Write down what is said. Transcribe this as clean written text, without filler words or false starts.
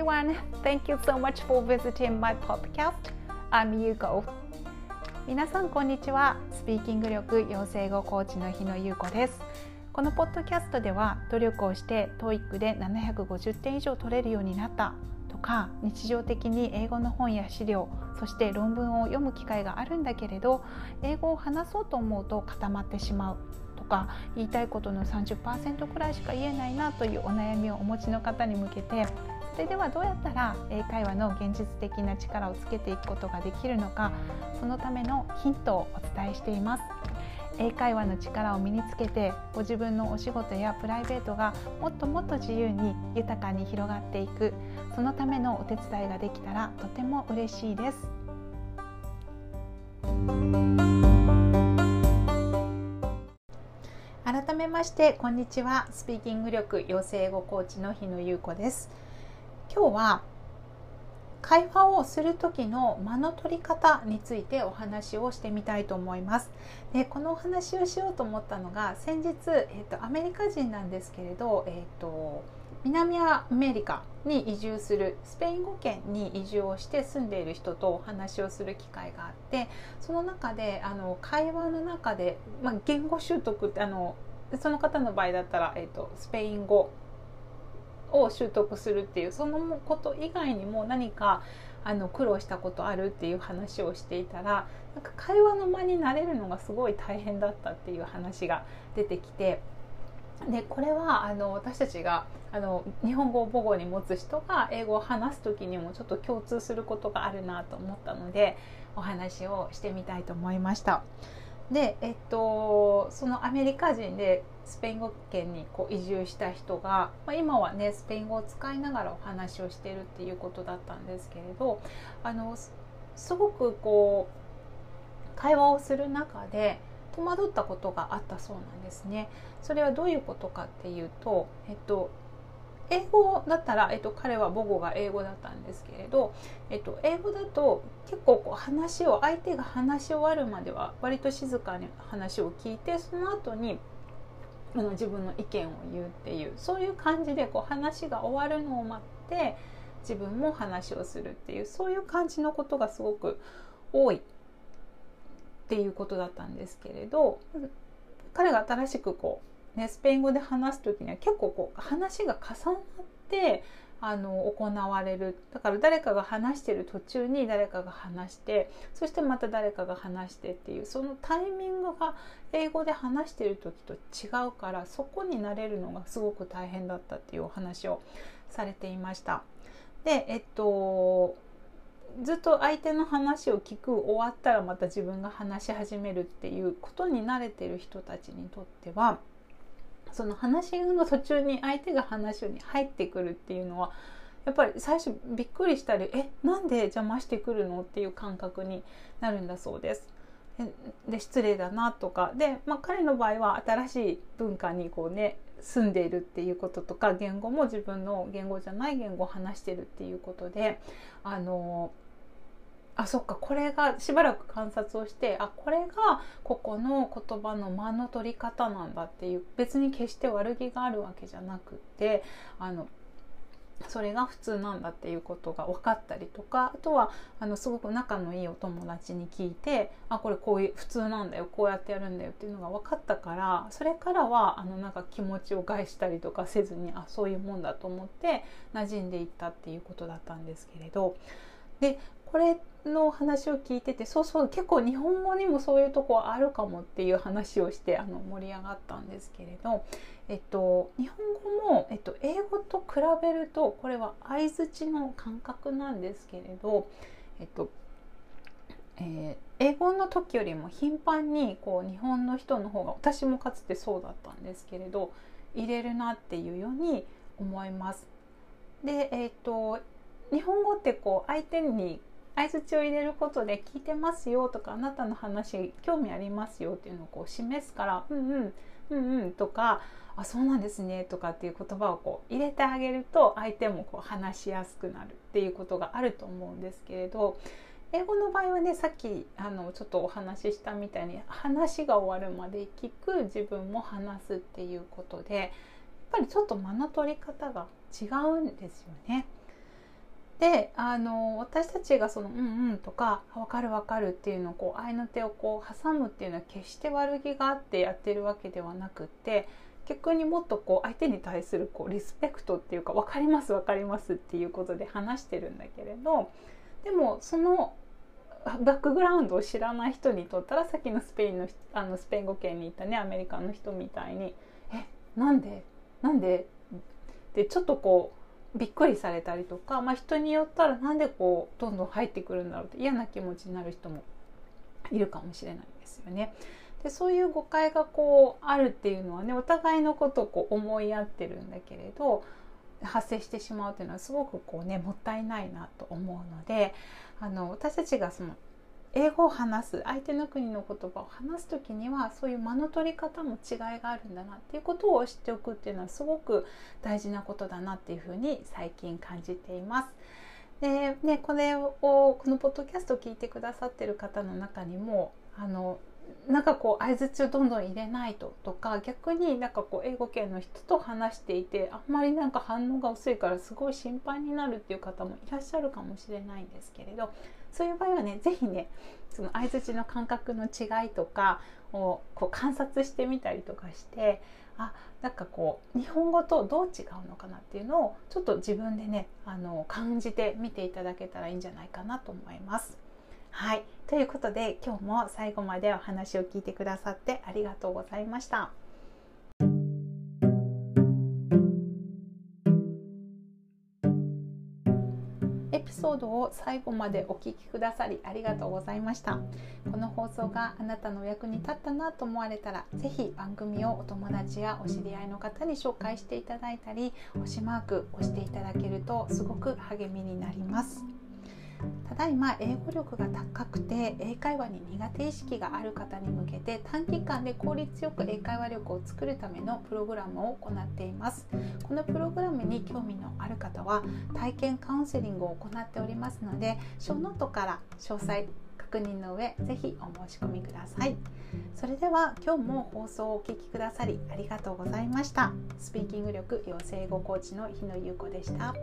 everyone. Thank you so much for visiting my podcast. I'm Yuko. 皆さんこんにちは。スピーキング力養成語コーチの日野優子です。このポッドキャストでは、努力をして TOEIC で750点以上取れるようになったとか、日常的に英語の本や資料、そして論文を読む機会があるんだけれど、英語を話そうと思うと固まってしまう。言いたいことの 30% くらいしか言えないなというお悩みをお持ちの方に向けて、それではどうやったら英会話の現実的な力をつけていくことができるのか、そのためのヒントをお伝えしています。英会話の力を身につけて、ご自分のお仕事やプライベートがもっともっと自由に豊かに広がっていく、そのためのお手伝いができたらとても嬉しいです。改めましてこんにちは。スピーキング力養成英語コーチの日野優子です。今日は会話をする時の間の取り方についてお話をしてみたいと思います。で、このお話をしようと思ったのが、先日、アメリカ人なんですけれど、南アメリカに移住する、スペイン語圏に移住をして住んでいる人とお話をする機会があって、その中で会話の中で、言語習得ってその方の場合だったら、スペイン語を習得するっていう、そのこと以外にも何か苦労したことあるっていう話をしていたら、なんか会話の間に慣れるのがすごい大変だったっていう話が出てきて、でこれは私たちが日本語を母語に持つ人が英語を話す時にもちょっと共通することがあるなと思ったので、お話をしてみたいと思いました。で、そのアメリカ人でスペイン語圏に移住した人が、今はねスペイン語を使いながらお話をしているっていうことだったんですけれど、すごく会話をする中で戸惑ったことがあったそうなんですね。それはどういうことかっていうと、英語だったら、彼は母語が英語だったんですけれど、英語だと結構相手が話し終わるまでは割と静かに話を聞いて、その後に自分の意見を言うっていう、そういう感じで話が終わるのを待って自分も話をするっていう、そういう感じのことがすごく多いっていうことだったんですけれど、彼が新しくスペイン語で話すときには結構話が重なって行われる。だから誰かが話している途中に誰かが話して、そしてまた誰かが話してっていう、そのタイミングが英語で話している時と違うから、そこに慣れるのがすごく大変だったっていうお話をされていました。で、ずっと相手の話を聞く、終わったらまた自分が話し始めるっていうことに慣れている人たちにとっては、その話の途中に相手が話に入ってくるっていうのは、やっぱり最初びっくりしたり、なんで邪魔してくるのっていう感覚になるんだそうです。で失礼だなとかで、彼の場合は新しい文化に住んでいるっていうこととか、言語も自分の言語じゃない言語を話してるっていうことで、そっか、これがしばらく観察をして、これがここの言葉の間の取り方なんだっていう、別に決して悪気があるわけじゃなくて、それが普通なんだっていうことが分かったりとか、あとはすごく仲のいいお友達に聞いて、これこういう普通なんだよ、こうやってやるんだよっていうのが分かったから、それからはなんか気持ちを害したりとかせずに、そういうもんだと思って馴染んでいったっていうことだったんですけれど、でこれの話を聞いてて、そう結構日本語にもそういうとこあるかもっていう話をして、盛り上がったんですけれど、日本語も、英語と比べるとこれは相槌の感覚なんですけれど、英語の時よりも頻繁に日本の人の方が、私もかつてそうだったんですけれど、入れるなっていうように思います。で、日本語って相手に相槌を入れることで、聞いてますよとか、あなたの話興味ありますよっていうのを示すから、うんうんとか、そうなんですねとかっていう言葉を入れてあげると、相手も話しやすくなるっていうことがあると思うんですけれど、英語の場合はね、さっきちょっとお話ししたみたいに、話が終わるまで聞く、自分も話すっていうことで、やっぱりちょっと間の取り方が違うんですよね。で私たちがその「うんうん」とか「分かる分かる」っていうのをこう愛の手をこう挟むっていうのは決して悪気があってやってるわけではなくって、逆にもっとこう相手に対するこうリスペクトっていうか「分かります分かります」っていうことで話してるんだけれど、でもそのバックグラウンドを知らない人にとったら、さっきのスペイン語圏にいたねアメリカの人みたいに「えなんで?」ってちょっとこうびっくりされたりとか、まあ、人によったらなんでこうどんどん入ってくるんだろうって嫌な気持ちになる人もいるかもしれないですよね。でそういう誤解がこうあるっていうのはね、お互いのことをこう思い合ってるんだけれど発生してしまうっていうのはすごくこうねもったいないなと思うので、私たちがその英語を話す相手の国の言葉を話す時にはそういう間の取り方も違いがあるんだなっていうことを知っておくっていうのはすごく大事なことだなっていうふうに最近感じています。で、ね、このポッドキャストを聞いてくださってる方の中にもなんかこう相槌をどんどん入れないととか、逆になんかこう英語圏の人と話していてあんまりなんか反応が薄いからすごい心配になるっていう方もいらっしゃるかもしれないんですけれど、そういう場合はねぜひねその相槌の感覚の違いとかをこう観察してみたりとかして、あなんかこう日本語とどう違うのかなっていうのをちょっと自分でね感じてみていただけたらいいんじゃないかなと思います。はい、ということで今日も最後までお話を聞いてくださってありがとうございました。エピソードを最後までお聞きくださりありがとうございました。この放送があなたのお役に立ったなと思われたら、ぜひ番組をお友達やお知り合いの方に紹介していただいたり、星マークを押していただけるとすごく励みになります。ただいま英語力が高くて英会話に苦手意識がある方に向けて、短期間で効率よく英会話力を作るためのプログラムを行っています。このプログラムに興味のある方は体験カウンセリングを行っておりますので、ショーノートから詳細確認の上ぜひお申し込みください。それでは今日も放送をお聞きくださりありがとうございました。スピーキング力養成英語コーチの日野優子でした。